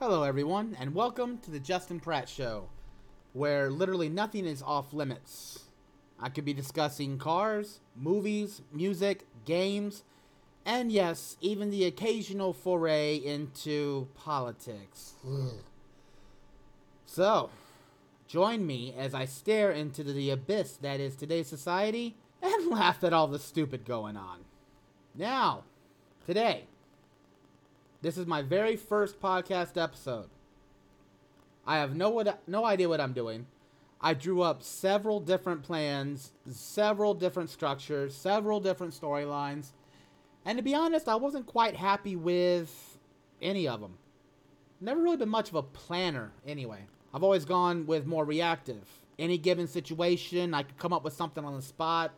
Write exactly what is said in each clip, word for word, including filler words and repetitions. Hello everyone, and welcome to the Justin Pratt Show, where literally nothing is off limits. I could be discussing cars, movies, music, games, and yes, even the occasional foray into politics. So, join me as I stare into the abyss that is today's society, and laugh at all the stupid going on. Now, today, this is my very first podcast episode. I have no what, no idea what I'm doing. I drew up several different plans, several different structures, several different storylines. And to be honest, I wasn't quite happy with any of them. Never really been much of a planner anyway. I've always gone with more reactive. Any given situation, I could come up with something on the spot.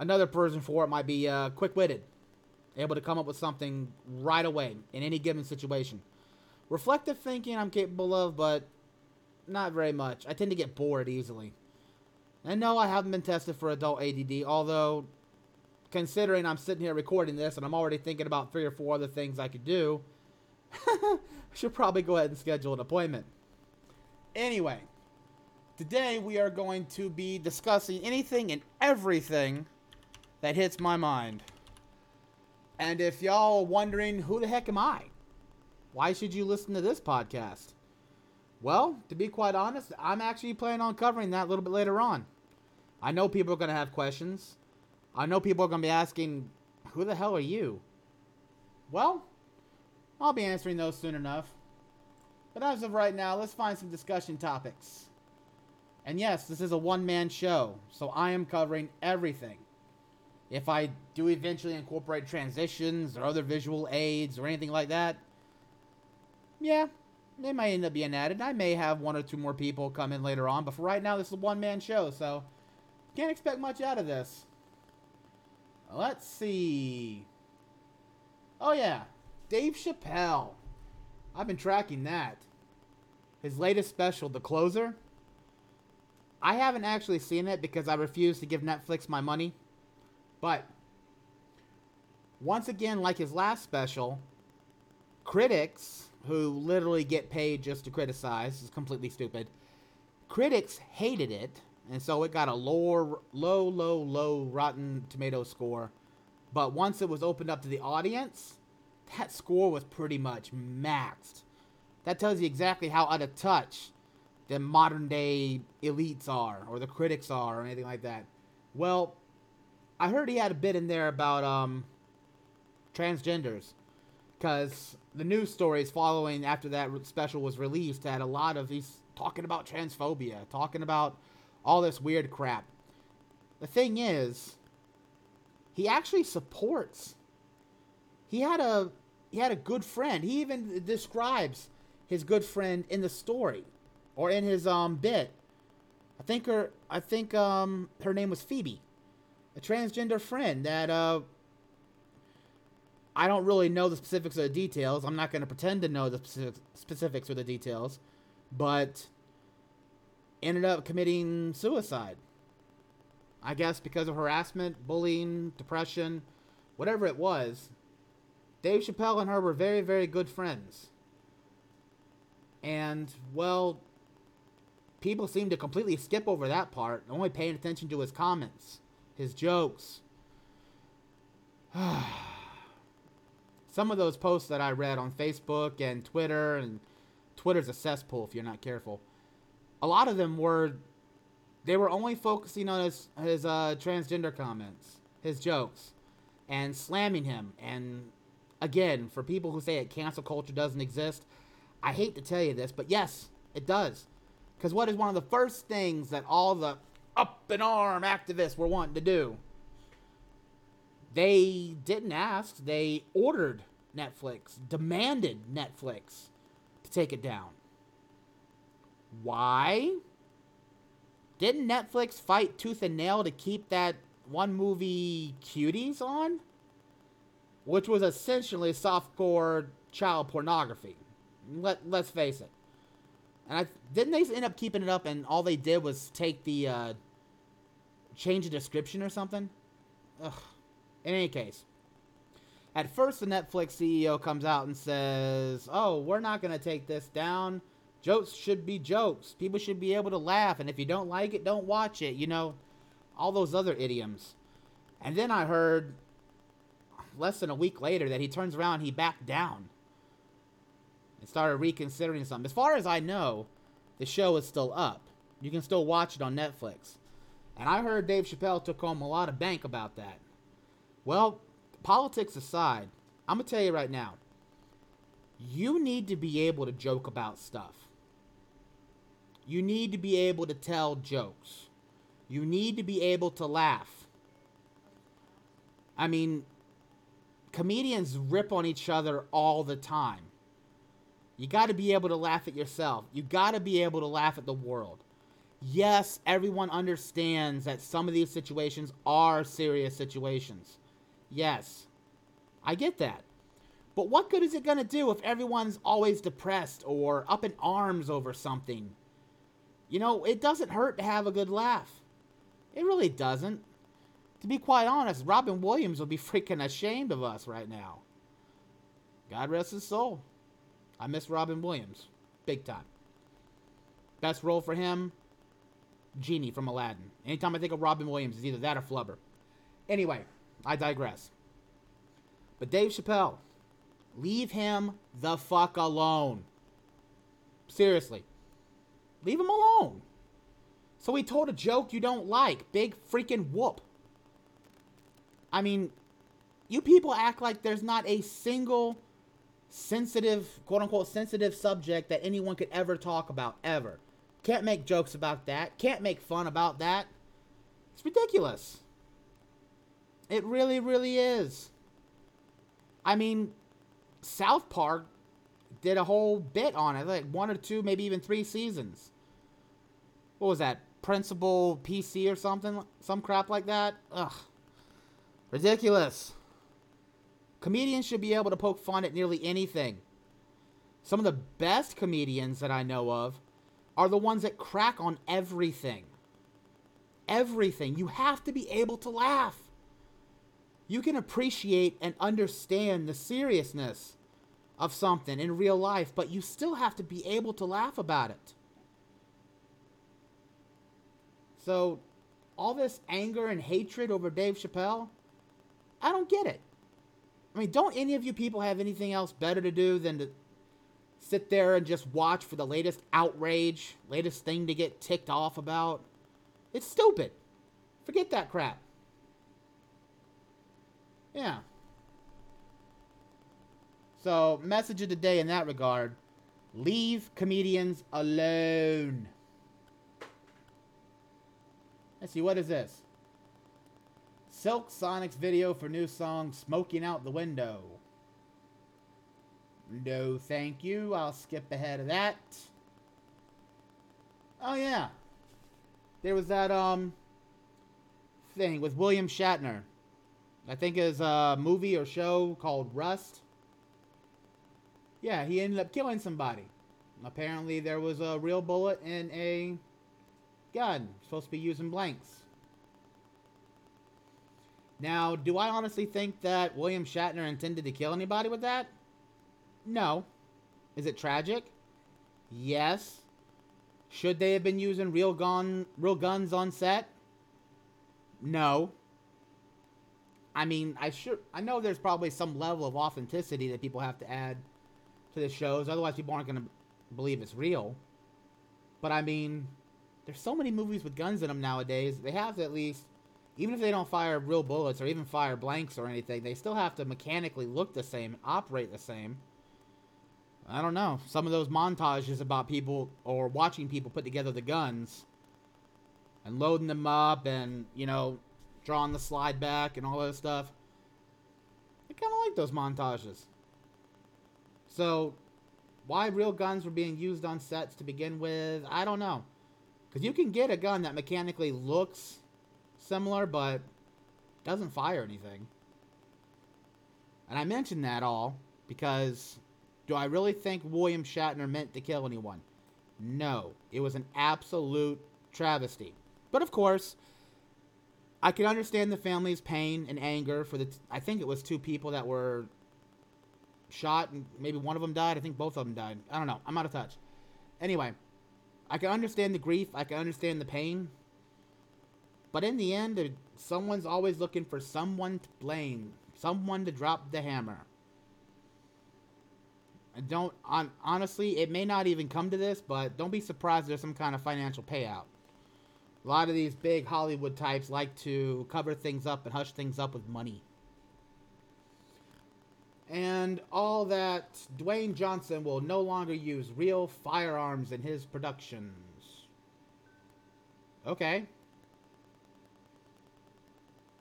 Another person for it might be uh, quick-witted. Able to come up with something right away in any given situation. Reflective thinking I'm capable of, but not very much. I tend to get bored easily. And no, I haven't been tested for adult A D D, although considering I'm sitting here recording this and I'm already thinking about three or four other things I could do, I should probably go ahead and schedule an appointment. Anyway, today we are going to be discussing anything and everything that hits my mind. And if y'all are wondering, who the heck am I? Why should you listen to this podcast? Well, to be quite honest, I'm actually planning on covering that a little bit later on. I know people are going to have questions. I know people are going to be asking, who the hell are you? Well, I'll be answering those soon enough. But as of right now, let's find some discussion topics. And yes, this is a one-man show, so I am covering everything. If I do eventually incorporate transitions or other visual aids or anything like that, yeah, they might end up being added. I may have one or two more people come in later on, but for right now, this is a one-man show, so can't expect much out of this. Let's see. Oh, yeah, Dave Chappelle. I've been tracking that. His latest special, The Closer. I haven't actually seen it because I refuse to give Netflix my money. But, once again, like his last special, critics, who literally get paid just to criticize, is completely stupid, critics hated it, and so it got a low, low, low, low Rotten Tomato score. But once it was opened up to the audience, that score was pretty much maxed. That tells you exactly how out of touch the modern-day elites are, or the critics are, or anything like that. Well, I heard he had a bit in there about um, transgenders, because the news stories following after that special was released had a lot of these talking about transphobia, talking about all this weird crap. The thing is, he actually supports. He had a he had a good friend. He even describes his good friend in the story, or in his um bit. I think her I think um her name was Phoebe. A transgender friend that, uh, I don't really know the specifics or the details. I'm not going to pretend to know the specific, specifics or the details, but ended up committing suicide. I guess because of harassment, bullying, depression, whatever it was. Dave Chappelle and her were very, very good friends. And, well, people seem to completely skip over that part, only paying attention to his comments. His jokes. Some of those posts that I read on Facebook and Twitter, and Twitter's a cesspool if you're not careful. A lot of them were, they were only focusing on his, his uh, transgender comments, his jokes, and slamming him. And again, for people who say that cancel culture doesn't exist, I hate to tell you this, but yes, it does. Because what is one of the first things that all the up and arm activists were wanting to do? They didn't ask. They ordered Netflix, demanded Netflix to take it down. Why? Didn't Netflix fight tooth and nail to keep that one movie Cuties on? Which was essentially softcore child pornography. Let, let's face it. And I, didn't they end up keeping it up, and all they did was take the, uh, change the description or something? Ugh. In any case, At first, the Netflix C E O comes out and says, oh, we're not going to take this down. Jokes should be jokes. People should be able to laugh. And if you don't like it, don't watch it. You know, all those other idioms. And then I heard less than a week later that he turns around, he backed down and started reconsidering something. As far as I know, the show is still up. You can still watch it on Netflix. And I heard Dave Chappelle took home a lot of bank about that. Well, politics aside, I'm going to tell you right now, you need to be able to joke about stuff. You need to be able to tell jokes. You need to be able to laugh. I mean, comedians rip on each other all the time. You got to be able to laugh at yourself. You got to be able to laugh at the world. Yes, everyone understands that some of these situations are serious situations. Yes, I get that. But what good is it going to do if everyone's always depressed or up in arms over something? You know, it doesn't hurt to have a good laugh. It really doesn't. To be quite honest, Robin Williams would be freaking ashamed of us right now. God rest his soul. I miss Robin Williams. Big time. Best role for him, Genie from Aladdin. Anytime I think of Robin Williams, it's either that or Flubber. Anyway, I digress. But Dave Chappelle, leave him the fuck alone. Seriously. Leave him alone. So he told a joke you don't like. Big freaking whoop. I mean, you people act like there's not a single sensitive, quote-unquote sensitive subject that anyone could ever talk about, ever. Can't make jokes about that. Can't make fun about that. It's ridiculous. It really, really is. I mean, South Park did a whole bit on it, like one or two, maybe even three seasons. What was that? Principal P C or something? Some crap like that? Ugh. Ridiculous. Comedians should be able to poke fun at nearly anything. Some of the best comedians that I know of are the ones that crack on everything. Everything. You have to be able to laugh. You can appreciate and understand the seriousness of something in real life, but you still have to be able to laugh about it. So, all this anger and hatred over Dave Chappelle, I don't get it. I mean, don't any of you people have anything else better to do than to sit there and just watch for the latest outrage, latest thing to get ticked off about? It's stupid. Forget that crap. Yeah. So, message of the day in that regard, leave comedians alone. Let's see, what is this? Silk Sonic's video for new song, Smoking Out the Window. No, thank you. I'll skip ahead of that. Oh, yeah. There was that, um, thing with William Shatner. I think it was a movie or show called Rust. Yeah, he ended up killing somebody. Apparently there was a real bullet in a gun. Supposed to be using blanks. Now, do I honestly think that William Shatner intended to kill anybody with that? No. Is it tragic? Yes. Should they have been using real gun, real guns on set? No. I mean, I sure, I know there's probably some level of authenticity that people have to add to the shows. Otherwise, people aren't going to believe it's real. But, I mean, there's so many movies with guns in them nowadays. They have to at least, even if they don't fire real bullets or even fire blanks or anything, they still have to mechanically look the same and operate the same. I don't know. Some of those montages about people or watching people put together the guns and loading them up and, you know, drawing the slide back and all that stuff. I kind of like those montages. So, why real guns were being used on sets to begin with, I don't know. Because you can get a gun that mechanically looks similar, but doesn't fire anything. And I mention that all because, do I really think William Shatner meant to kill anyone? No. It was an absolute travesty. But of course, I can understand the family's pain and anger for the, t- I think it was two people that were shot and maybe one of them died. I think both of them died. I don't know. I'm out of touch. Anyway, I can understand the grief. I can understand the pain. But in the end, someone's always looking for someone to blame, someone to drop the hammer. I don't, on, honestly, it may not even come to this, but don't be surprised if there's some kind of financial payout. A lot of these big Hollywood types like to cover things up and hush things up with money. And all that, Dwayne Johnson will no longer use real firearms in his productions. Okay.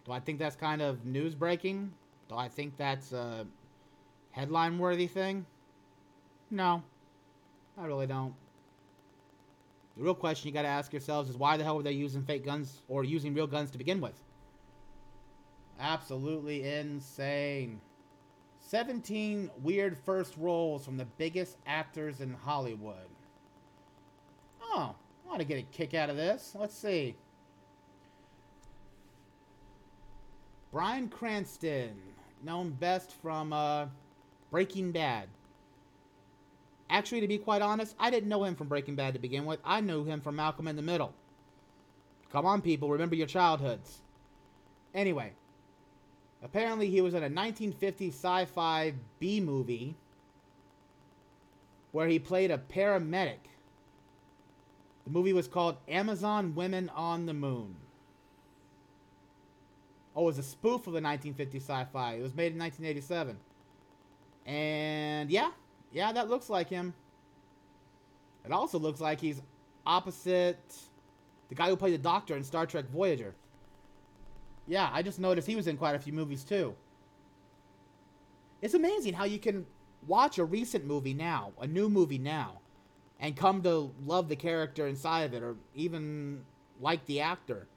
Do I think that's kind of news breaking? Do I think that's a headline worthy thing? No, I really don't. The real question you gotta ask yourselves is why the hell were they using fake guns or using real guns to begin with? Absolutely insane. seventeen weird first roles from the biggest actors in Hollywood. Oh, I want to get a kick out of this. Let's see. Bryan Cranston, known best from uh, Breaking Bad. Actually, to be quite honest, I didn't know him from Breaking Bad to begin with. I knew him from Malcolm in the Middle. Come on, people. Remember your childhoods. Anyway. Apparently, he was in a nineteen fifties sci-fi B-movie where he played a paramedic. The movie was called Amazon Women on the Moon. Oh, it was a spoof of the nineteen fifties sci-fi. It was made in nineteen eighty-seven. And, yeah. Yeah, that looks like him. It also looks like he's opposite the guy who played the Doctor in Star Trek Voyager. Yeah, I just noticed he was in quite a few movies, too. It's amazing how you can watch a recent movie now, a new movie now, and come to love the character inside of it, or even like the actor.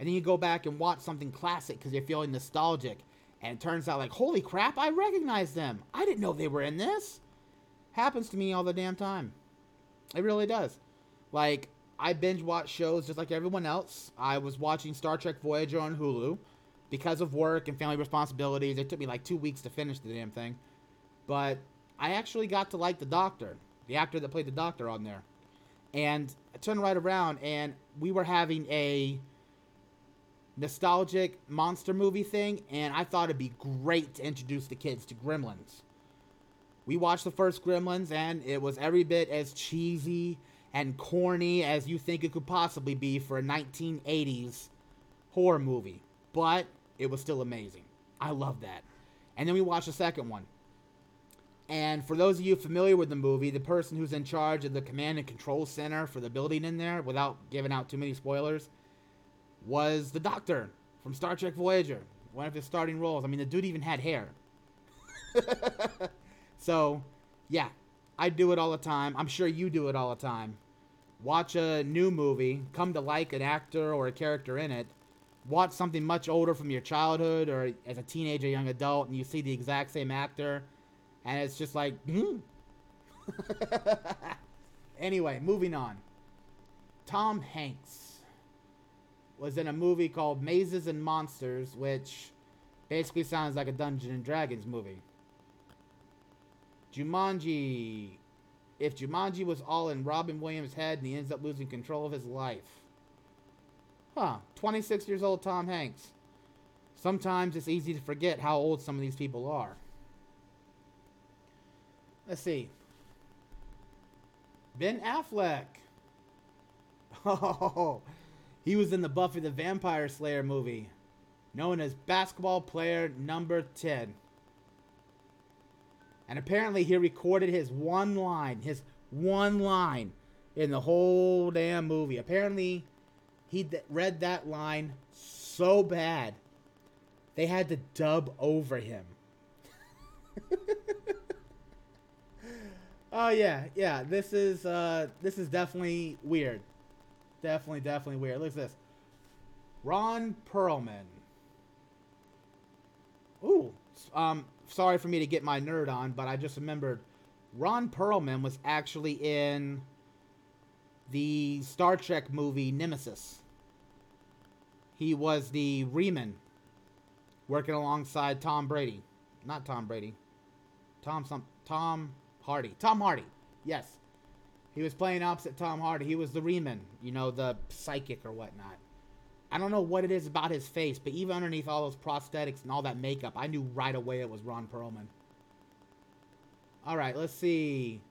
And then you go back and watch something classic because you're feeling nostalgic. And it turns out like, holy crap, I recognize them. I didn't know they were in this. Happens to me all the damn time. It really does. Like, I binge watch shows just like everyone else. I was watching Star Trek Voyager on Hulu. Because of work and family responsibilities, it took me like two weeks to finish the damn thing. But I actually got to like the Doctor, the actor that played the Doctor on there. And I turned right around and we were having a nostalgic monster movie thing, and I thought it'd be great to introduce the kids to Gremlins. We watched the first Gremlins, and it was every bit as cheesy and corny as you think it could possibly be for a nineteen eighties horror movie. But it was still amazing. I love that. And then we watched the second one. And for those of you familiar with the movie, the person who's in charge of the command and control center for the building in there, without giving out too many spoilers, was the Doctor from Star Trek Voyager. One of his starting roles. I mean, the dude even had hair. So, yeah, I do it all the time. I'm sure you do it all the time. Watch a new movie, come to like an actor or a character in it, watch something much older from your childhood or as a teenager, young adult, and you see the exact same actor, and it's just like, hmm. Anyway, moving on. Tom Hanks was in a movie called Mazes and Monsters, which basically sounds like a Dungeons and Dragons movie. Jumanji. If Jumanji was all in Robin Williams' head and he ends up losing control of his life. Huh. twenty-six years old Tom Hanks. Sometimes it's easy to forget how old some of these people are. Let's see. Ben Affleck. Oh. He was in the Buffy the Vampire Slayer movie. Known as basketball player number ten. And apparently he recorded his one line, his one line in the whole damn movie. Apparently he d- read that line so bad, they had to dub over him. Oh yeah, yeah, this is, uh, this is definitely weird. Definitely, definitely weird. Look at this. Ron Perlman. Ooh, um... sorry for me to get my nerd on, but I just remembered Ron Perlman was actually in the Star Trek movie Nemesis. He was the Reman, working alongside Tom Brady. Not Tom Brady. Tom some Tom Hardy. Tom Hardy. Yes. He was playing opposite Tom Hardy. He was the Reman, you know, the psychic or whatnot. I don't know what it is about his face, but even underneath all those prosthetics and all that makeup, I knew right away it was Ron Perlman. All right, let's see.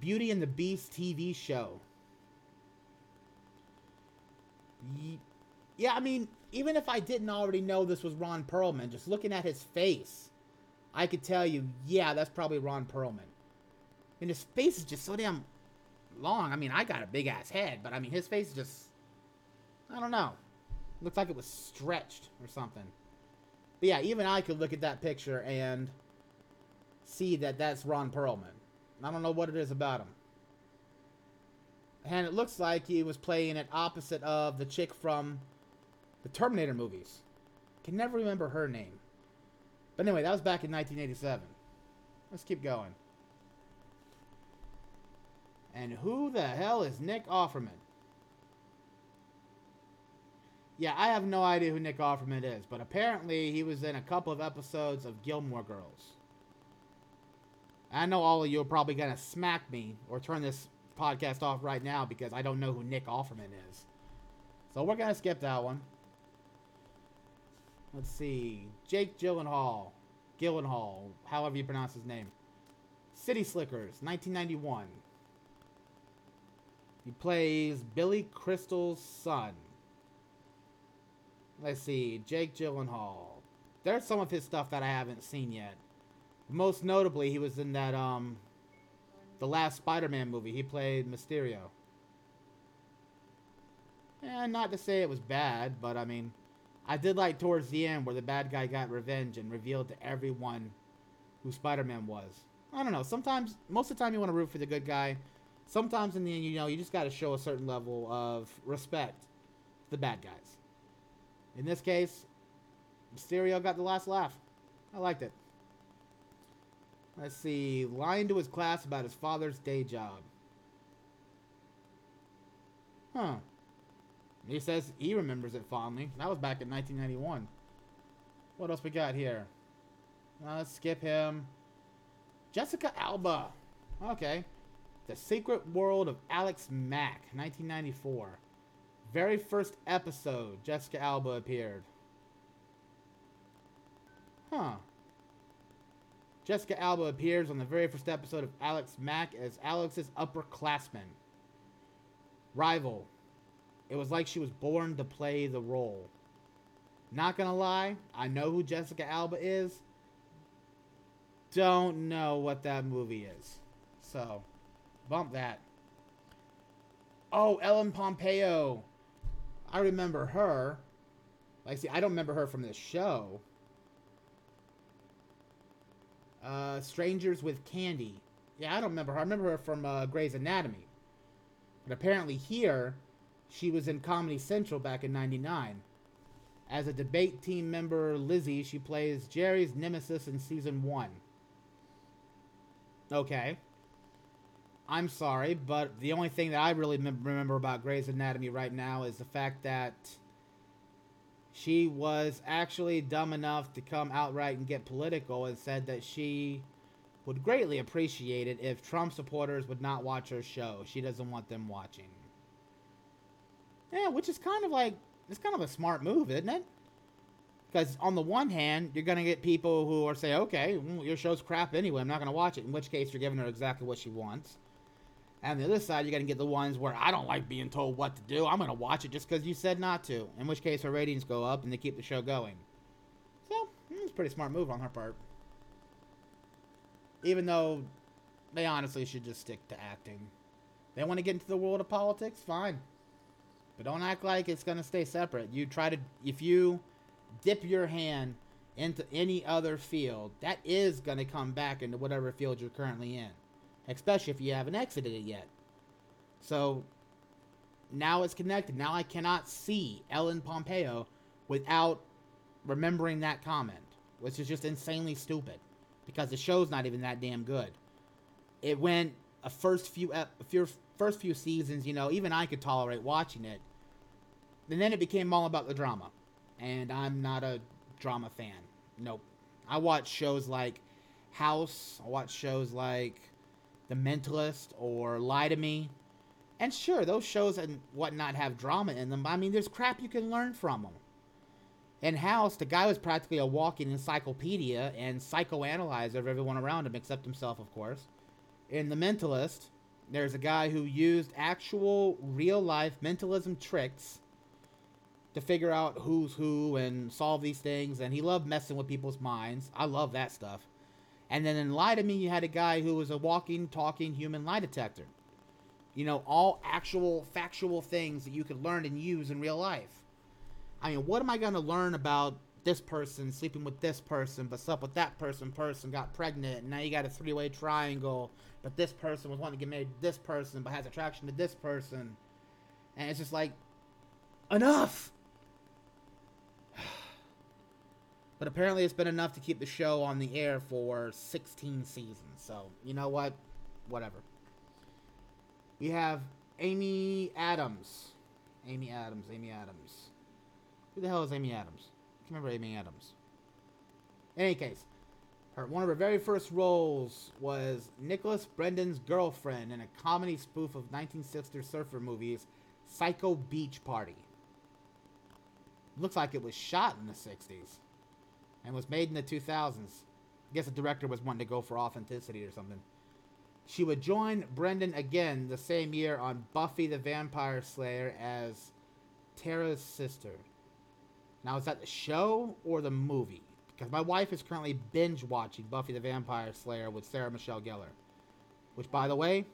Beauty and the Beast T V show. Yeah, I mean, even if I didn't already know this was Ron Perlman, just looking at his face, I could tell you, yeah, that's probably Ron Perlman. And his face is just so damn long. I mean, I got a big-ass head, but I mean, his face is just... I don't know. Looks like it was stretched or something. But yeah, even I could look at that picture and see that that's Ron Perlman. I don't know what it is about him. And it looks like he was playing it opposite of the chick from the Terminator movies. Can never remember her name. But anyway, that was back in nineteen eighty-seven. Let's keep going. And who the hell is Nick Offerman? Yeah, I have no idea who Nick Offerman is, but apparently he was in a couple of episodes of Gilmore Girls. I know all of you are probably going to smack me or turn this podcast off right now because I don't know who Nick Offerman is. So we're going to skip that one. Let's see. Jake Gyllenhaal. Gyllenhaal, however you pronounce his name. City Slickers, nineteen ninety-one. He plays Billy Crystal's son. Let's see, Jake Gyllenhaal. There's some of his stuff that I haven't seen yet. Most notably, he was in that, um, the last Spider-Man movie. He played Mysterio. And not to say it was bad, but I mean, I did like towards the end where the bad guy got revenge and revealed to everyone who Spider-Man was. I don't know, sometimes, most of the time you want to root for the good guy. Sometimes in the end, you know, you just got to show a certain level of respect to the bad guys. In this case, Mysterio got the last laugh. I liked it. Let's see. Lying to his class about his father's day job. Huh. He says he remembers it fondly. That was back in nineteen ninety-one. What else we got here? Uh, let's skip him. Jessica Alba. Okay. The Secret World of Alex Mack, nineteen ninety-four. Very first episode, Jessica Alba appeared. Huh. Jessica Alba appears on the very first episode of Alex Mack as Alex's upperclassman. Rival. It was like she was born to play the role. Not gonna lie, I know who Jessica Alba is. Don't know what that movie is. So, bump that. Oh, Ellen Pompeo. I remember her. Like, see, I don't remember her from this show. Uh, Strangers with Candy. Yeah, I don't remember her. I remember her from uh, Grey's Anatomy. But apparently here, she was in Comedy Central back in ninety-nine. As a debate team member, Lizzie, she plays Jerry's nemesis in season one. Okay. I'm sorry, but the only thing that I really remember about Grey's Anatomy right now is the fact that she was actually dumb enough to come outright and get political and said that she would greatly appreciate it if Trump supporters would not watch her show. She doesn't want them watching. Yeah, which is kind of like, it's kind of a smart move, isn't it? Because on the one hand, you're going to get people who are saying, okay, your show's crap anyway, I'm not going to watch it, in which case you're giving her exactly what she wants. And the other side, you're going to get the ones where I don't like being told what to do. I'm going to watch it just because you said not to. In which case, her ratings go up and they keep the show going. So, it's a pretty smart move on her part. Even though they honestly should just stick to acting. They want to get into the world of politics? Fine. But don't act like it's going to stay separate. You try to... If you dip your hand into any other field, that is going to come back into whatever field you're currently in. Especially if you haven't exited it yet. So, now it's connected. Now I cannot see Ellen Pompeo without remembering that comment. Which is just insanely stupid. Because the show's not even that damn good. It went a first few, ep- first few seasons, you know, even I could tolerate watching it. And then it became all about the drama. and I'm not a drama fan. Nope. I watch shows like House. I watch shows like The Mentalist or Lie to Me. And sure, those shows and whatnot have drama in them, but I mean, there's crap you can learn from them. In House, the guy was practically a walking encyclopedia and psychoanalyzer of everyone around him, except himself, of course. In The Mentalist, there's a guy who used actual, real-life mentalism tricks to figure out who's who and solve these things, and he loved messing with people's minds. I love that stuff. And then in Lie to Me, you had a guy who was a walking, talking human lie detector. You know, all actual, factual things that you could learn and use in real life. I mean, what am I going to learn about this person sleeping with this person, but slept with that person, person got pregnant, and now you got a three-way triangle, but this person was wanting to get married to this person, but has attraction to this person. And it's just like, enough! But apparently it's been enough to keep the show on the air for sixteen seasons, so you know what? Whatever. We have Amy Adams. Amy Adams, Amy Adams. Who the hell is Amy Adams? I can't remember Amy Adams. In any case, her, one of her very first roles was Nicholas Brendan's girlfriend in a comedy spoof of nineteen sixties surfer movies, Psycho Beach Party. Looks like it was shot in the sixties and was made in the two thousands. I guess the director was wanting to go for authenticity or something. She would join Brendan again the same year on Buffy the Vampire Slayer as Tara's sister. Now, is that the show or the movie? Because my wife is currently binge-watching Buffy the Vampire Slayer with Sarah Michelle Gellar. Which, by the way,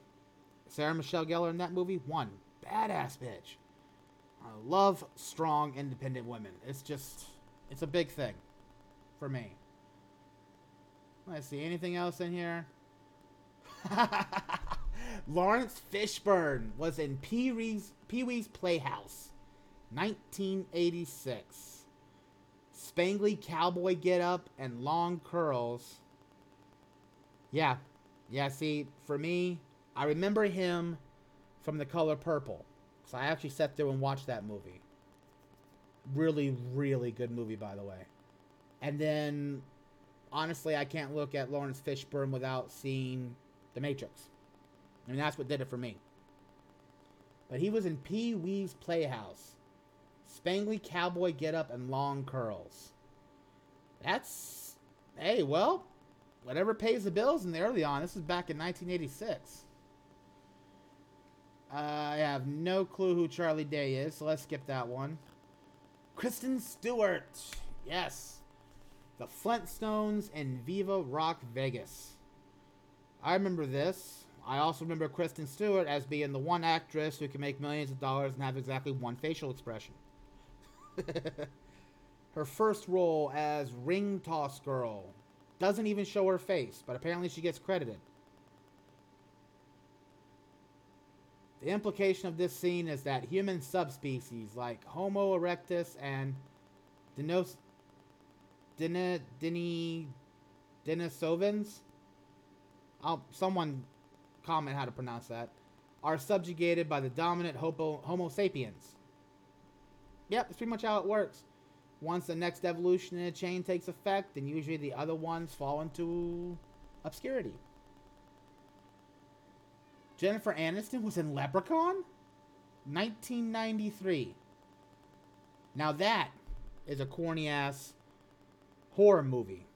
Sarah Michelle Gellar in that movie, one badass bitch. I love strong, independent women. It's just, it's a big thing for me. Let's see, anything else in here? Lawrence Fishburne was in Pee-wee's, Pee-wee's Playhouse, nineteen eighty-six. Spangly cowboy getup and long curls. Yeah. Yeah, see, for me, I remember him from The Color Purple. So I actually sat there and watched that movie. Really, really good movie, by the way. And then, honestly, I can't look at Lawrence Fishburne without seeing The Matrix. I mean, that's what did it for me. But he was in Pee-wee's Playhouse. Spangly cowboy getup and long curls. That's... Hey, well, whatever pays the bills in the early on. This is back in nineteen eighty-six. Uh, I have no clue who Charlie Day is, so let's skip that one. Kristen Stewart. Yes. The Flintstones and Viva Rock Vegas. I remember this. I also remember Kristen Stewart as being the one actress who can make millions of dollars and have exactly one facial expression. Her first role as Ring Toss Girl doesn't even show her face, but apparently she gets credited. The implication of this scene is that human subspecies like Homo erectus and Denos, Dene, Dene, Denisovans, I'll, someone comment how to pronounce that, are subjugated by the dominant homo, homo sapiens. Yep, that's pretty much how it works. Once the next evolution in a chain takes effect, then usually the other ones fall into obscurity. Jennifer Aniston was in Leprechaun? nineteen ninety-three. Now that is a corny-ass horror movie.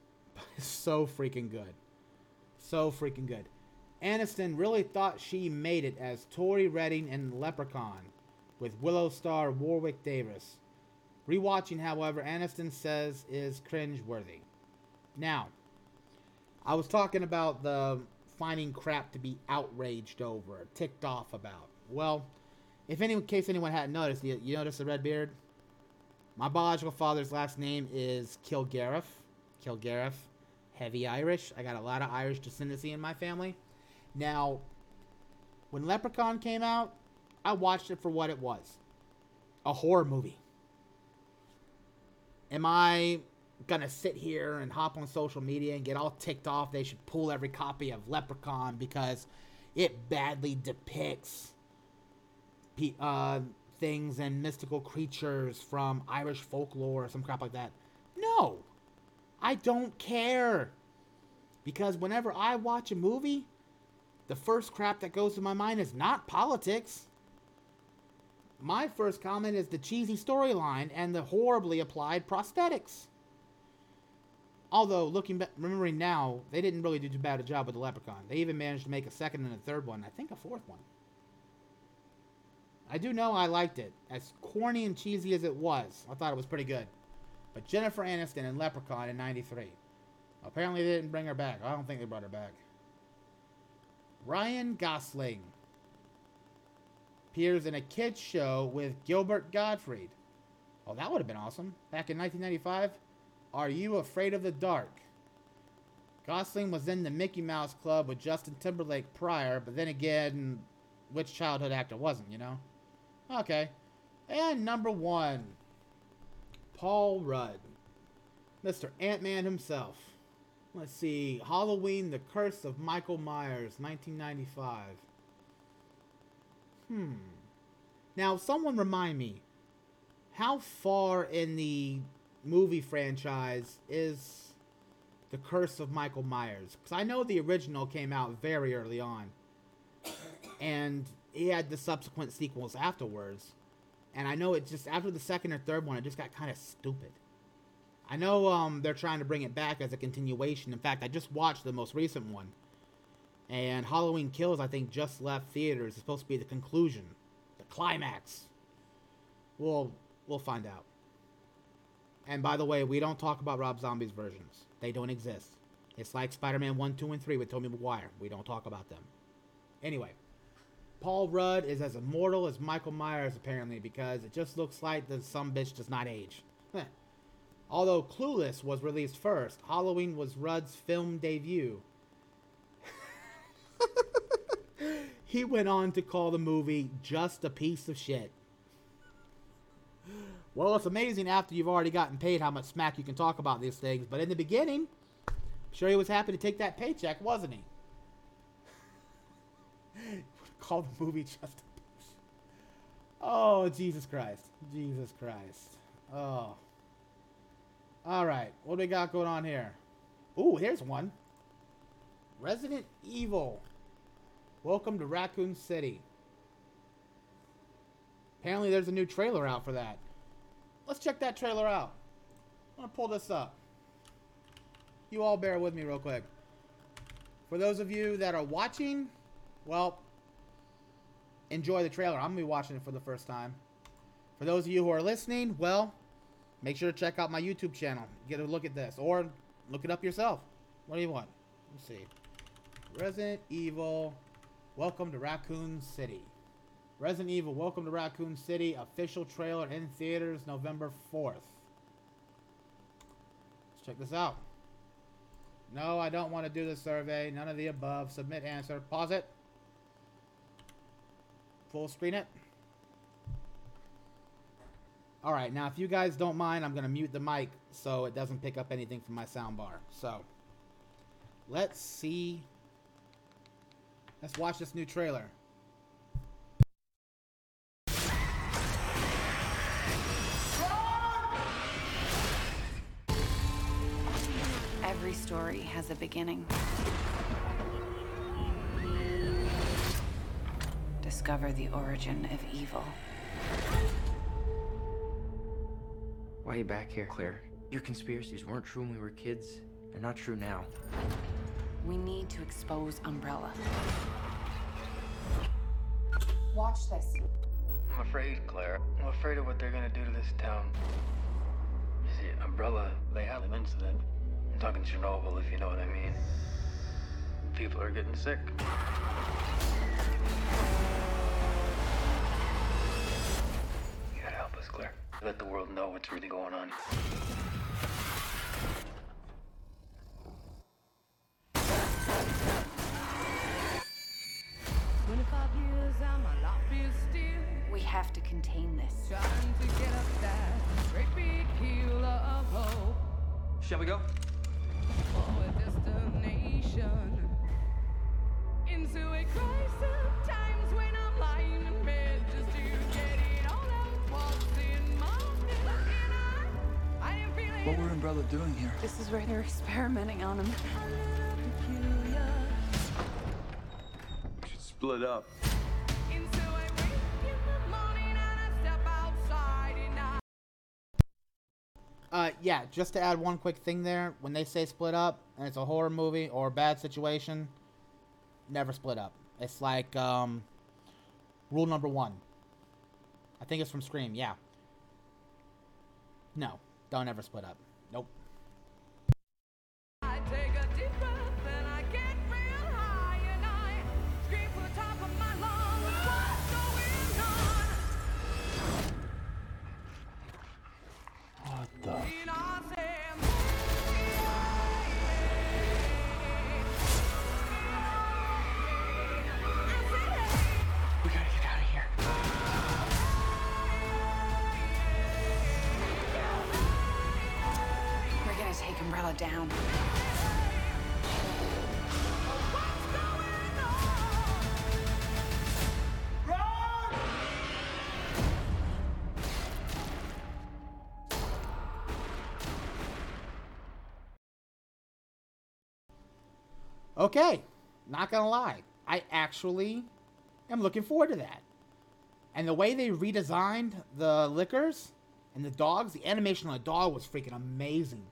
It's so freaking good. So freaking good. Aniston really thought she made it as Tori Redding in Leprechaun with Willow star Warwick Davis. Rewatching, however, Aniston says is cringeworthy. Now, I was talking about the finding crap to be outraged over, ticked off about. Well, if any, in case anyone hadn't noticed, you, you notice the red beard? My biological father's last name is Kilgariff. Kilgariff. Heavy Irish. I got a lot of Irish descendancy in my family. Now, when Leprechaun came out, I watched it for what it was. A horror movie. Am I going to sit here and hop on social media and get all ticked off they should pull every copy of Leprechaun because it badly depicts pe- uh, things and mystical creatures from Irish folklore or some crap like that. No, I don't care. Because whenever I watch a movie, the first crap that goes to my mind is not politics. My first comment is the cheesy storyline and the horribly applied prosthetics. Although, looking back, remembering now, they didn't really do too bad a job with the Leprechaun. They even managed to make a second and a third one. I think a fourth one. I do know I liked it. As corny and cheesy as it was, I thought it was pretty good. But Jennifer Aniston in Leprechaun in ninety-three. Apparently they didn't bring her back. I don't think they brought her back. Ryan Gosling appears in a kids show with Gilbert Gottfried. Oh, that would have been awesome. Back in nineteen ninety-five, Are You Afraid of the Dark? Gosling was in the Mickey Mouse Club with Justin Timberlake prior, but then again, which childhood actor wasn't, you know? Okay. And number one, Paul Rudd. Mister Ant-Man himself. Let's see. Halloween, The Curse of Michael Myers, nineteen ninety-five. Hmm. Now, someone remind me, how far in the movie franchise is The Curse of Michael Myers? Because I know the original came out very early on. And he had the subsequent sequels afterwards. And I know it just, after the second or third one, it just got kind of stupid. I know um, they're trying to bring it back as a continuation. In fact, I just watched the most recent one. And Halloween Kills, I think, just left theaters. It's supposed to be the conclusion. The climax. We'll, we'll find out. And by the way, we don't talk about Rob Zombie's versions. They don't exist. It's like Spider-Man one, two, and three with Tobey Maguire. We don't talk about them. Anyway, Paul Rudd is as immortal as Michael Myers, apparently, because it just looks like the sumbitch does not age. Heh. Although Clueless was released first, Halloween was Rudd's film debut. He went on to call the movie just a piece of shit. Well, it's amazing after you've already gotten paid how much smack you can talk about these things, but in the beginning, I'm sure he was happy to take that paycheck, wasn't he? Call the movie just a piece. Oh, Jesus Christ. Jesus Christ. Oh. Alright, what do we got going on here? Ooh, here's one. Resident Evil. Welcome to Raccoon City. Apparently there's a new trailer out for that. Let's check that trailer out. I'm going to pull this up. You all bear with me real quick. For those of you that are watching, well, enjoy the trailer. I'm going to be watching it for the first time. For those of you who are listening, well, make sure to check out my YouTube channel. Get a look at this. Or look it up yourself. What do you want? Let's see. Resident Evil, Welcome to Raccoon City. Resident Evil, Welcome to Raccoon City. Official trailer in theaters November fourth. Let's check this out. No, I don't want to do the survey. None of the above. Submit answer. Pause it. Full screen it. All right, now if you guys don't mind, I'm going to mute the mic so it doesn't pick up anything from my soundbar. So, let's see. Let's watch this new trailer. Every story has a beginning. Discover the origin of evil. Why are you back here, Claire? Your conspiracies weren't true when we were kids. They're not true now. We need to expose Umbrella. Watch this. I'm afraid, Claire. I'm afraid of what they're gonna do to this town. You see, Umbrella, they had an incident. I'm talking Chernobyl, if you know what I mean. People are getting sick. You gotta help us, Claire. Let the world know what's really going on. twenty-five years, I'm alive still. We have to contain this. Trying to get up that great big hill of hope. Shall we go? For a destination. Into a crisis of times when I'm lying in bed just to get it all out. What were Umbrella doing here? This is where they're experimenting on him. We should split up. Uh, yeah, just to add one quick thing there, when they say split up, and it's a horror movie or a bad situation, never split up. It's like, um, rule number one. I think it's from Scream, yeah. No, don't ever split up. Nope. I take a deep breath and I get real high and I scream from the top of my lungs, what's going on? What the? Umbrella down. Okay, not gonna lie, I actually am looking forward to that. And the way they redesigned the liquors and the dogs, the animation on the dog was freaking amazing.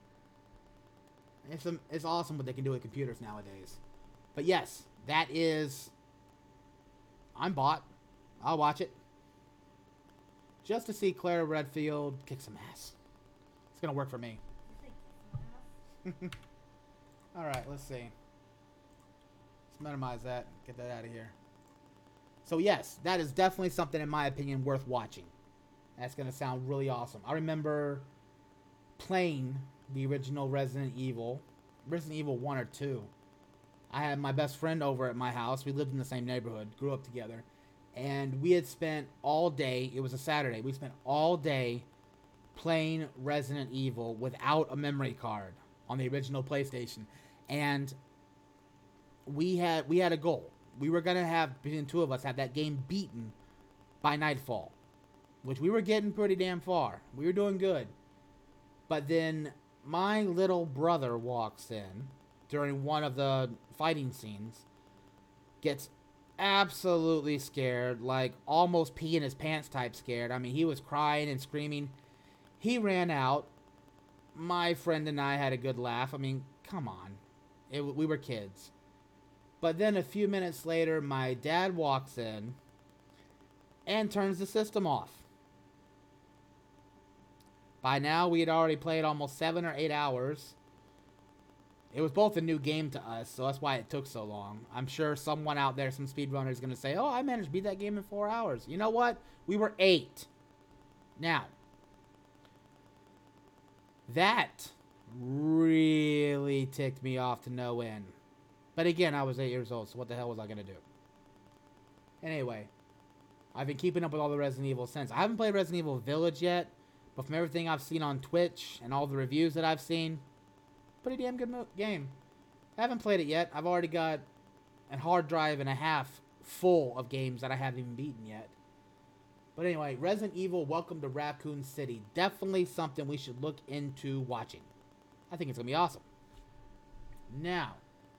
It's, it's awesome what they can do with computers nowadays. But yes, that is... I'm bought. I'll watch it. Just to see Clara Redfield kick some ass. It's going to work for me. Alright, let's see. Let's minimize that. Get that out of here. So yes, that is definitely something, in my opinion, worth watching. That's going to sound really awesome. I remember playing... the original Resident Evil. Resident Evil one or two. I had my best friend over at my house. We lived in the same neighborhood. Grew up together. And we had spent all day. It was a Saturday. We spent all day playing Resident Evil without a memory card on the original PlayStation. And we had we had a goal. We were going to have, between the two of us, have that game beaten by nightfall. Which we were getting pretty damn far. We were doing good. But then... my little brother walks in during one of the fighting scenes, gets absolutely scared, like almost pee in his pants type scared. I mean, he was crying and screaming. He ran out. My friend and I had a good laugh. I mean, come on. It, we were kids. But then a few minutes later, my dad walks in and turns the system off. By now, we had already played almost seven or eight hours. It was both a new game to us, so that's why it took so long. I'm sure someone out there, some speedrunner, is going to say, oh, I managed to beat that game in four hours. You know what? We were eight. Now, that really ticked me off to no end. But again, I was eight years old, so what the hell was I going to do? Anyway, I've been keeping up with all the Resident Evil since. I haven't played Resident Evil Village yet. But from everything I've seen on Twitch and all the reviews that I've seen, pretty damn good mo- game. I haven't played it yet. I've already got a hard drive and a half full of games that I haven't even beaten yet. But anyway, Resident Evil, Welcome to Raccoon City. Definitely something we should look into watching. I think it's going to be awesome. Now,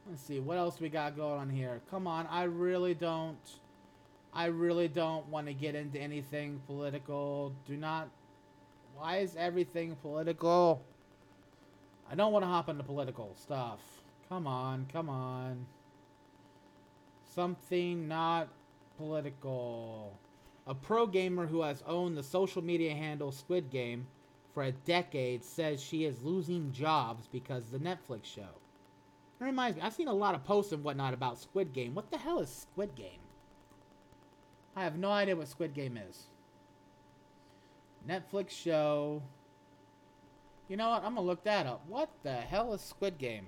let's see. What else we got going on here? Come on, I really don't... I really don't want to get into anything political. Do not... Why is everything political? I don't want to hop into political stuff. Come on, come on. Something not political. A pro gamer who has owned the social media handle Squid Game for a decade says she is losing jobs because of the Netflix show. It reminds me, I've seen a lot of posts and whatnot about Squid Game. What the hell is Squid Game? I have no idea what Squid Game is. Netflix show. You know what? I'm going to look that up. What the hell is Squid Game?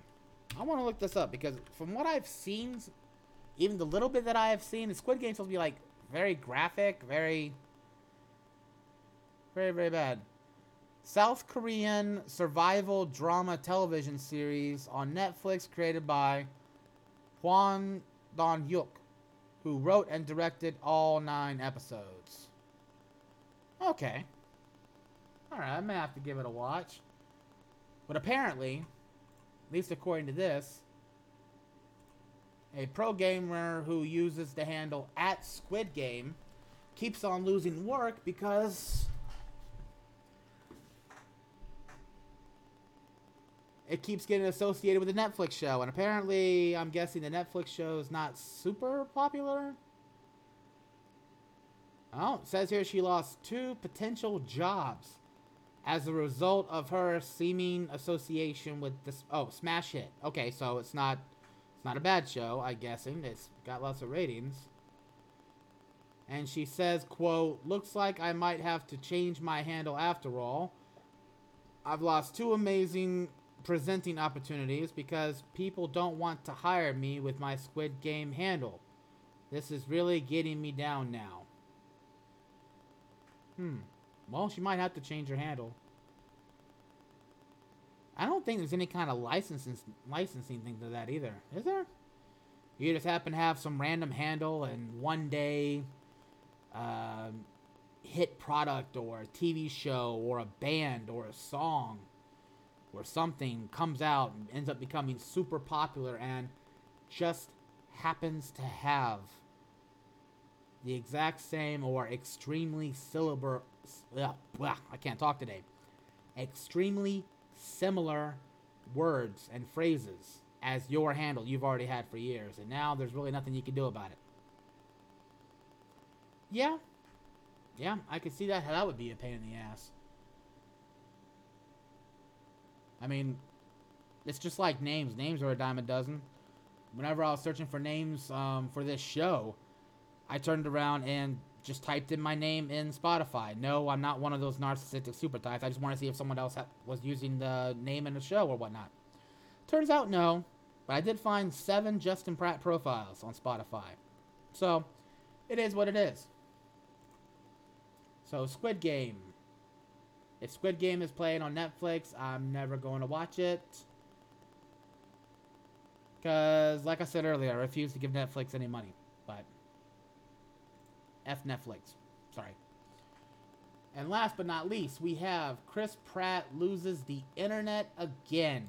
I want to look this up because from what I've seen, even the little bit that I have seen, the Squid Game's supposed to be like very graphic, very, very, very bad. South Korean survival drama television series on Netflix created by Hwang Dong-hyuk, who wrote and directed all nine episodes. Okay. Alright, I may have to give it a watch. But apparently, at least according to this, a pro gamer who uses the handle at Squid Game keeps on losing work because it keeps getting associated with the Netflix show. And apparently, I'm guessing the Netflix show is not super popular. Oh, it says here she lost two potential jobs as a result of her seeming association with this. Oh, smash hit. Okay, so it's not it's not a bad show, I'm guessing. It's got lots of ratings. And she says, quote, "Looks like I might have to change my handle after all. I've lost two amazing presenting opportunities because people don't want to hire me with my Squid Game handle. This is really getting me down now." Hmm. Well, she might have to change her handle. I don't think there's any kind of licensing licensing thing to that either, is there? You just happen to have some random handle and one day uh, hit product or a T V show or a band or a song where something comes out and ends up becoming super popular and just happens to have the exact same or extremely similar, uh, I can't talk today, extremely similar words and phrases as your handle you've already had for years, and now there's really nothing you can do about it. Yeah, yeah, I could see that, how that would be a pain in the ass. I mean, it's just like names. Names are a dime a dozen. Whenever I was searching for names um, for this show, I turned around and just typed in my name in Spotify. No, I'm not one of those narcissistic super types. I just want to see if someone else ha- was using the name in the show or whatnot. Turns out no, but I did find seven Justin Pratt profiles on Spotify. So, it is what it is. So, Squid Game. If Squid Game is playing on Netflix, I'm never going to watch it. Because, like I said earlier, I refuse to give Netflix any money. But, F Netflix. Sorry. And last but not least, we have Chris Pratt loses the internet again.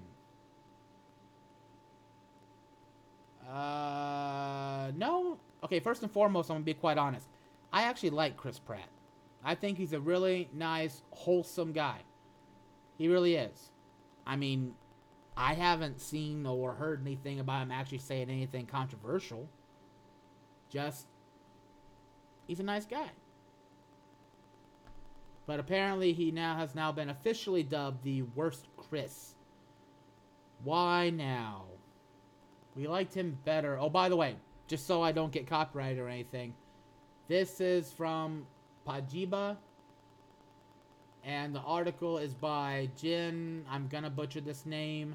Uh, no? Okay, first and foremost, I'm going to be quite honest. I actually like Chris Pratt. I think he's a really nice, wholesome guy. He really is. I mean, I haven't seen or heard anything about him actually saying anything controversial. Just, he's a nice guy. But apparently he now has now been officially dubbed the worst Chris. Why now? We liked him better. Oh, by the way, just so I don't get copyrighted or anything, this is from Pajiba, and the article is by Jin, I'm gonna butcher this name,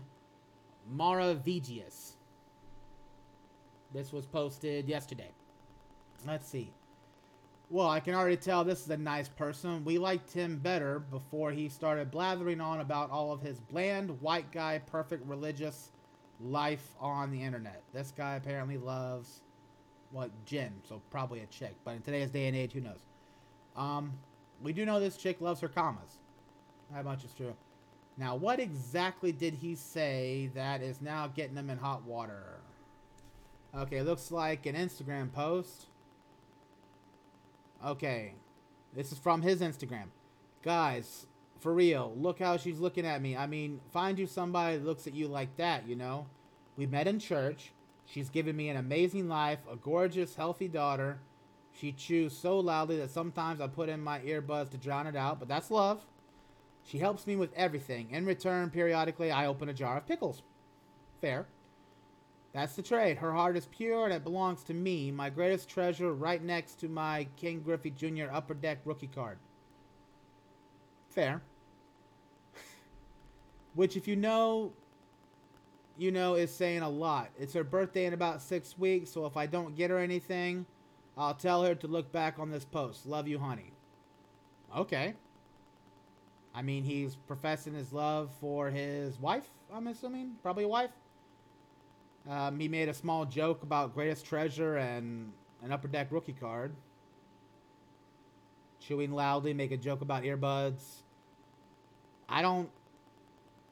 Maravigius. This was posted yesterday. Let's see. Well, I can already tell this is a nice person. We liked him better before he started blathering on about all of his bland, white guy, perfect religious life on the internet. This guy apparently loves, well, Jin, so probably a chick, but in today's day and age, who knows? Um, we do know this chick loves her commas. That much is true. Now, what exactly did he say that is now getting him in hot water? Okay, looks like an Instagram post. Okay, this is from his Instagram. "Guys, for real, look how she's looking at me. I mean, find you somebody that looks at you like that, you know? We met in church. She's given me an amazing life, a gorgeous, healthy daughter. She chews so loudly that sometimes I put in my earbuds to drown it out, but that's love. She helps me with everything. In return, periodically, I open a jar of pickles." Fair. "That's the trade. Her heart is pure and it belongs to me, my greatest treasure, right next to my King Griffey Junior upper deck rookie card." Fair. Which, if you know, you know is saying a lot. It's her birthday in about six weeks, so if I don't get her anything, I'll tell her to look back on this post. Love you, honey." Okay. I mean, he's professing his love for his wife, I'm assuming. Probably a wife. Um, he made a small joke about greatest treasure and an upper deck rookie card. Chewing loudly, make a joke about earbuds. I don't...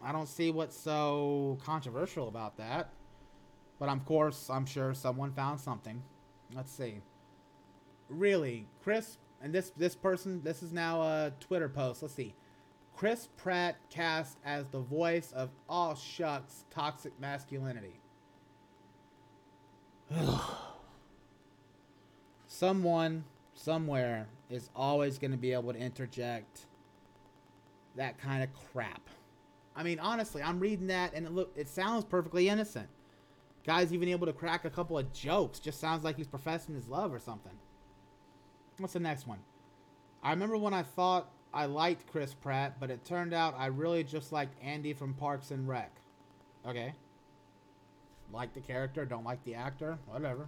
I don't see what's so controversial about that. But of course, I'm sure someone found something. Let's see. Really, Chris, and this this person, this is now a Twitter post. Let's see. Chris Pratt cast as the voice of Aw Shucks Toxic Masculinity. Someone, somewhere, is always going to be able to interject that kind of crap. I mean, honestly, I'm reading that and it look, it sounds perfectly innocent. Guy's even able to crack a couple of jokes. Just sounds like he's professing his love or something. What's the next one? I remember when I thought I liked Chris Pratt, but it turned out I really just liked Andy from Parks and Rec. Okay. Like the character, don't like the actor, whatever.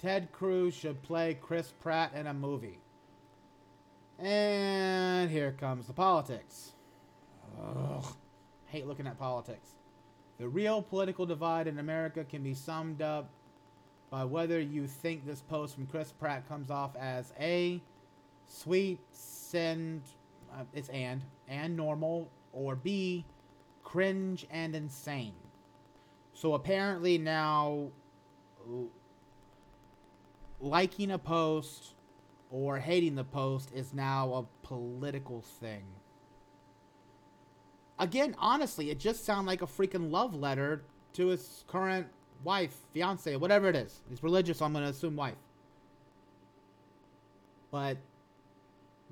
Ted Cruz should play Chris Pratt in a movie. And here comes the politics. Ugh. Hate looking at politics. The real political divide in America can be summed up by whether you think this post from Chris Pratt comes off as A, sweet, send, uh, it's and, and normal, or B, cringe and insane. So apparently now, liking a post or hating the post is now a political thing. Again, honestly, it just sounds like a freaking love letter to his current wife, fiance, whatever it is. He's religious, so I'm going to assume wife. But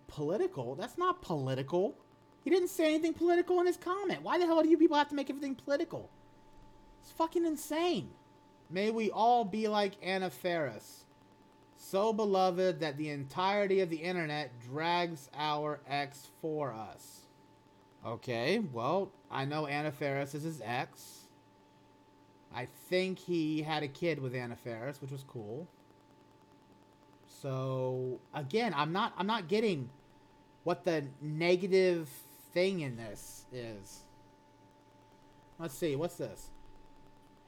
political? That's not political. He didn't say anything political in his comment. Why the hell do you people have to make everything political? It's fucking insane. May we all be like Anna Faris, so beloved that the entirety of the internet drags our ex for us. Okay, well, I know Anna Faris is his ex. I think he had a kid with Anna Faris, which was cool. So, again, I'm not I'm not getting what the negative thing in this is. Let's see, what's this?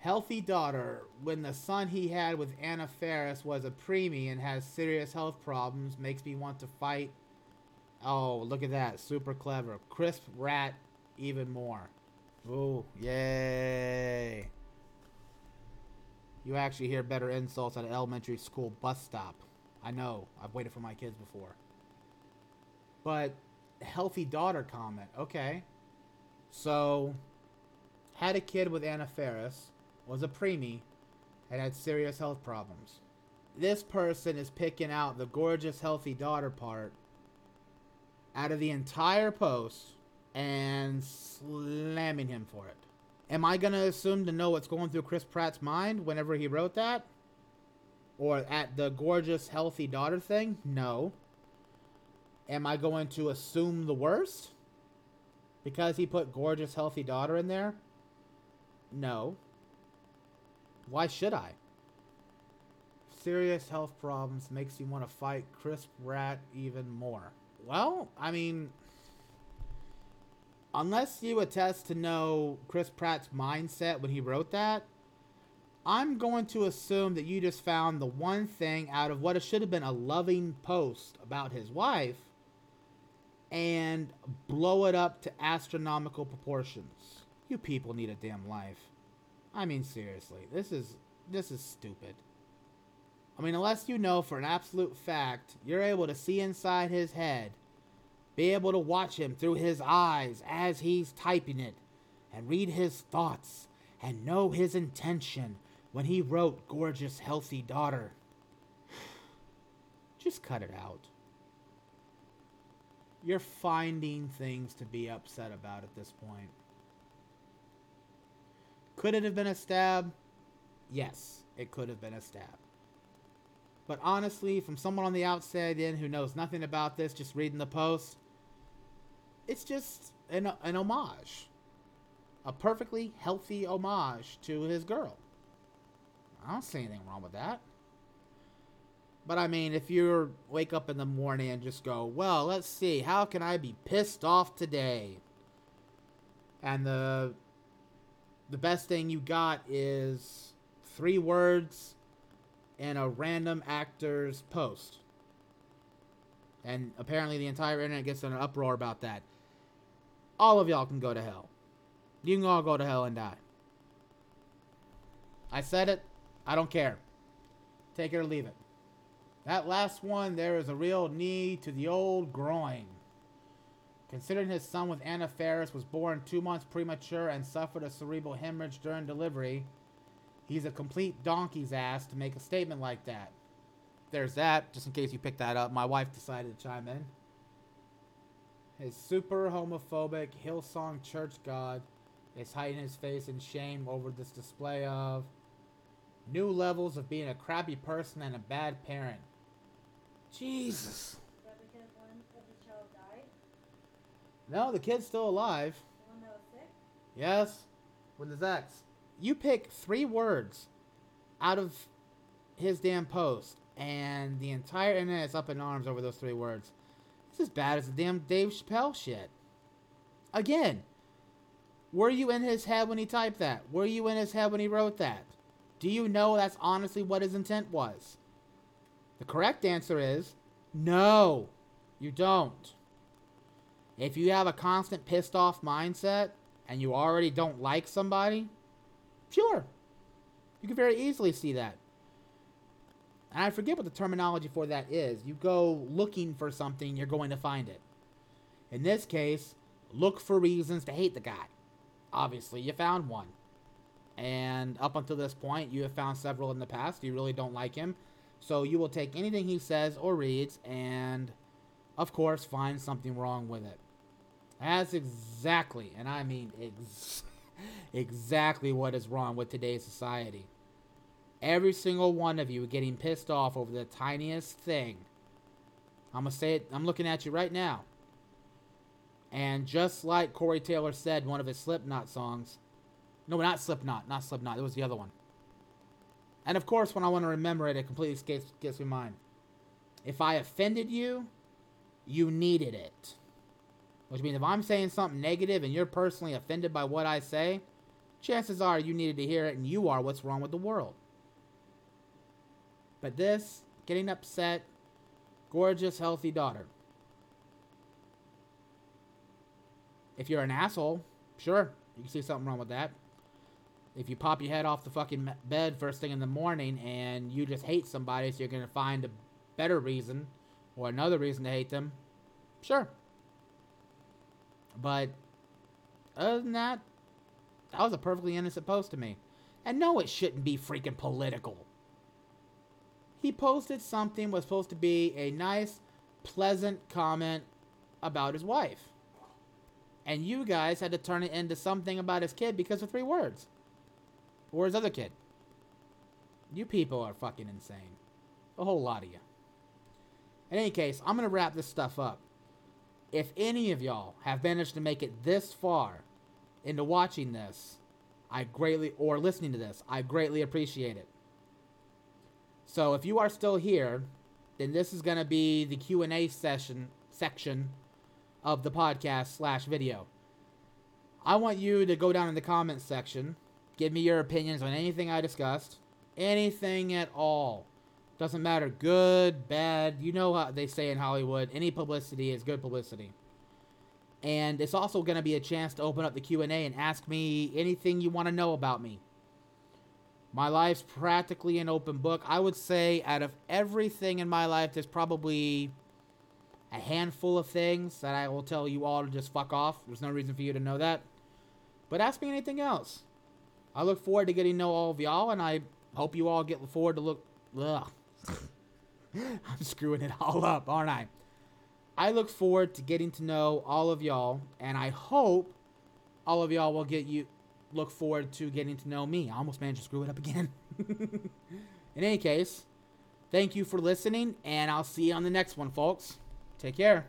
Healthy daughter, when the son he had with Anna Faris was a preemie and has serious health problems, makes me want to fight. Oh, look at that. Super clever. Crisp rat even more. Ooh, yay. You actually hear better insults at an elementary school bus stop. I know. I've waited for my kids before. But, healthy daughter comment. Okay. So, had a kid with Anna Faris, was a preemie, and had serious health problems. This person is picking out the gorgeous healthy daughter part out of the entire post and slamming him for it. Am I going to assume to know what's going through Chris Pratt's mind whenever he wrote that? Or at the gorgeous healthy daughter thing? No. Am I going to assume the worst? Because he put gorgeous healthy daughter in there? No. Why should I? Serious health problems makes you want to fight Chris Pratt even more. Well, I mean, unless you attest to know Chris Pratt's mindset when he wrote that, I'm going to assume that you just found the one thing out of what should have been a loving post about his wife and blow it up to astronomical proportions. You people need a damn life. I mean, seriously, this is this is stupid. I mean, unless you know for an absolute fact, you're able to see inside his head, be able to watch him through his eyes as he's typing it, and read his thoughts, and know his intention when he wrote gorgeous, healthy daughter. Just cut it out. You're finding things to be upset about at this point. Could it have been a stab? Yes, it could have been a stab. But honestly, from someone on the outside in who knows nothing about this, just reading the post, it's just an, an homage. A perfectly healthy homage to his girl. I don't see anything wrong with that. But I mean, if you wake up in the morning and just go, well, let's see, how can I be pissed off today? And the, the best thing you got is three words and a random actor's post. And apparently the entire internet gets in an uproar about that. All of y'all can go to hell. You can all go to hell and die. I said it. I don't care. Take it or leave it. That last one, there is a real knee to the old groin. Considering his son with Anna Faris was born two months premature and suffered a cerebral hemorrhage during delivery, he's a complete donkey's ass to make a statement like that. There's that, just in case you picked that up. My wife decided to chime in. His super homophobic Hillsong church god is hiding his face in shame over this display of new levels of being a crappy person and a bad parent. Jesus. Is that because one of the child died? No, the kid's still alive. The one that was sick? Yes. With his ex. You pick three words out of his damn post, and the entire internet is up in arms over those three words. It's as bad as the damn Dave Chappelle shit. Again, were you in his head when he typed that? Were you in his head when he wrote that? Do you know that's honestly what his intent was? The correct answer is no, you don't. If you have a constant pissed off mindset and you already don't like somebody, sure, you can very easily see that. And I forget what the terminology for that is. You go looking for something, you're going to find it. In this case, look for reasons to hate the guy. Obviously, you found one. And up until this point, you have found several in the past. You really don't like him. So you will take anything he says or reads and, of course, find something wrong with it. That's exactly, and I mean ex- exactly what is wrong with today's society. Every single one of you getting pissed off over the tiniest thing. I'm going to say it. I'm looking at you right now. And just like Corey Taylor said in one of his Slipknot songs. No, not Slipknot. Not Slipknot. It was the other one. And of course, when I want to remember it, it completely escapes, escapes my mind. If I offended you, you needed it. Which means if I'm saying something negative and you're personally offended by what I say, chances are you needed to hear it and you are what's wrong with the world. But this, getting upset, gorgeous, healthy daughter. If you're an asshole, sure, you can see something wrong with that. If you pop your head off the fucking bed first thing in the morning and you just hate somebody, so you're going to find a better reason or another reason to hate them, sure. But other than that, that was a perfectly innocent post to me. And no, it shouldn't be freaking political. He posted something that was supposed to be a nice, pleasant comment about his wife. And you guys had to turn it into something about his kid because of three words. Or his other kid. You people are fucking insane. A whole lot of you. In any case, I'm going to wrap this stuff up. If any of y'all have managed to make it this far into watching this, I greatly, or listening to this, I greatly appreciate it. So if you are still here, then this is going to be the Q and A session section of the podcast slash video. I want you to go down in the comments section. Give me your opinions on anything I discussed. Anything at all. Doesn't matter. Good, bad. You know how they say in Hollywood, any publicity is good publicity. And it's also going to be a chance to open up the Q and A and ask me anything you want to know about me. My life's practically an open book. I would say out of everything in my life, there's probably a handful of things that I will tell you all to just fuck off. There's no reason for you to know that. But ask me anything else. I look forward to getting to know all of y'all, and I hope you all get forward to look... Ugh. I'm screwing it all up, aren't I? I look forward to getting to know all of y'all, and I hope all of y'all will get you... look forward to getting to know me. I almost managed to screw it up again. In any case, thank you for listening, and I'll see you on the next one, folks. Take care.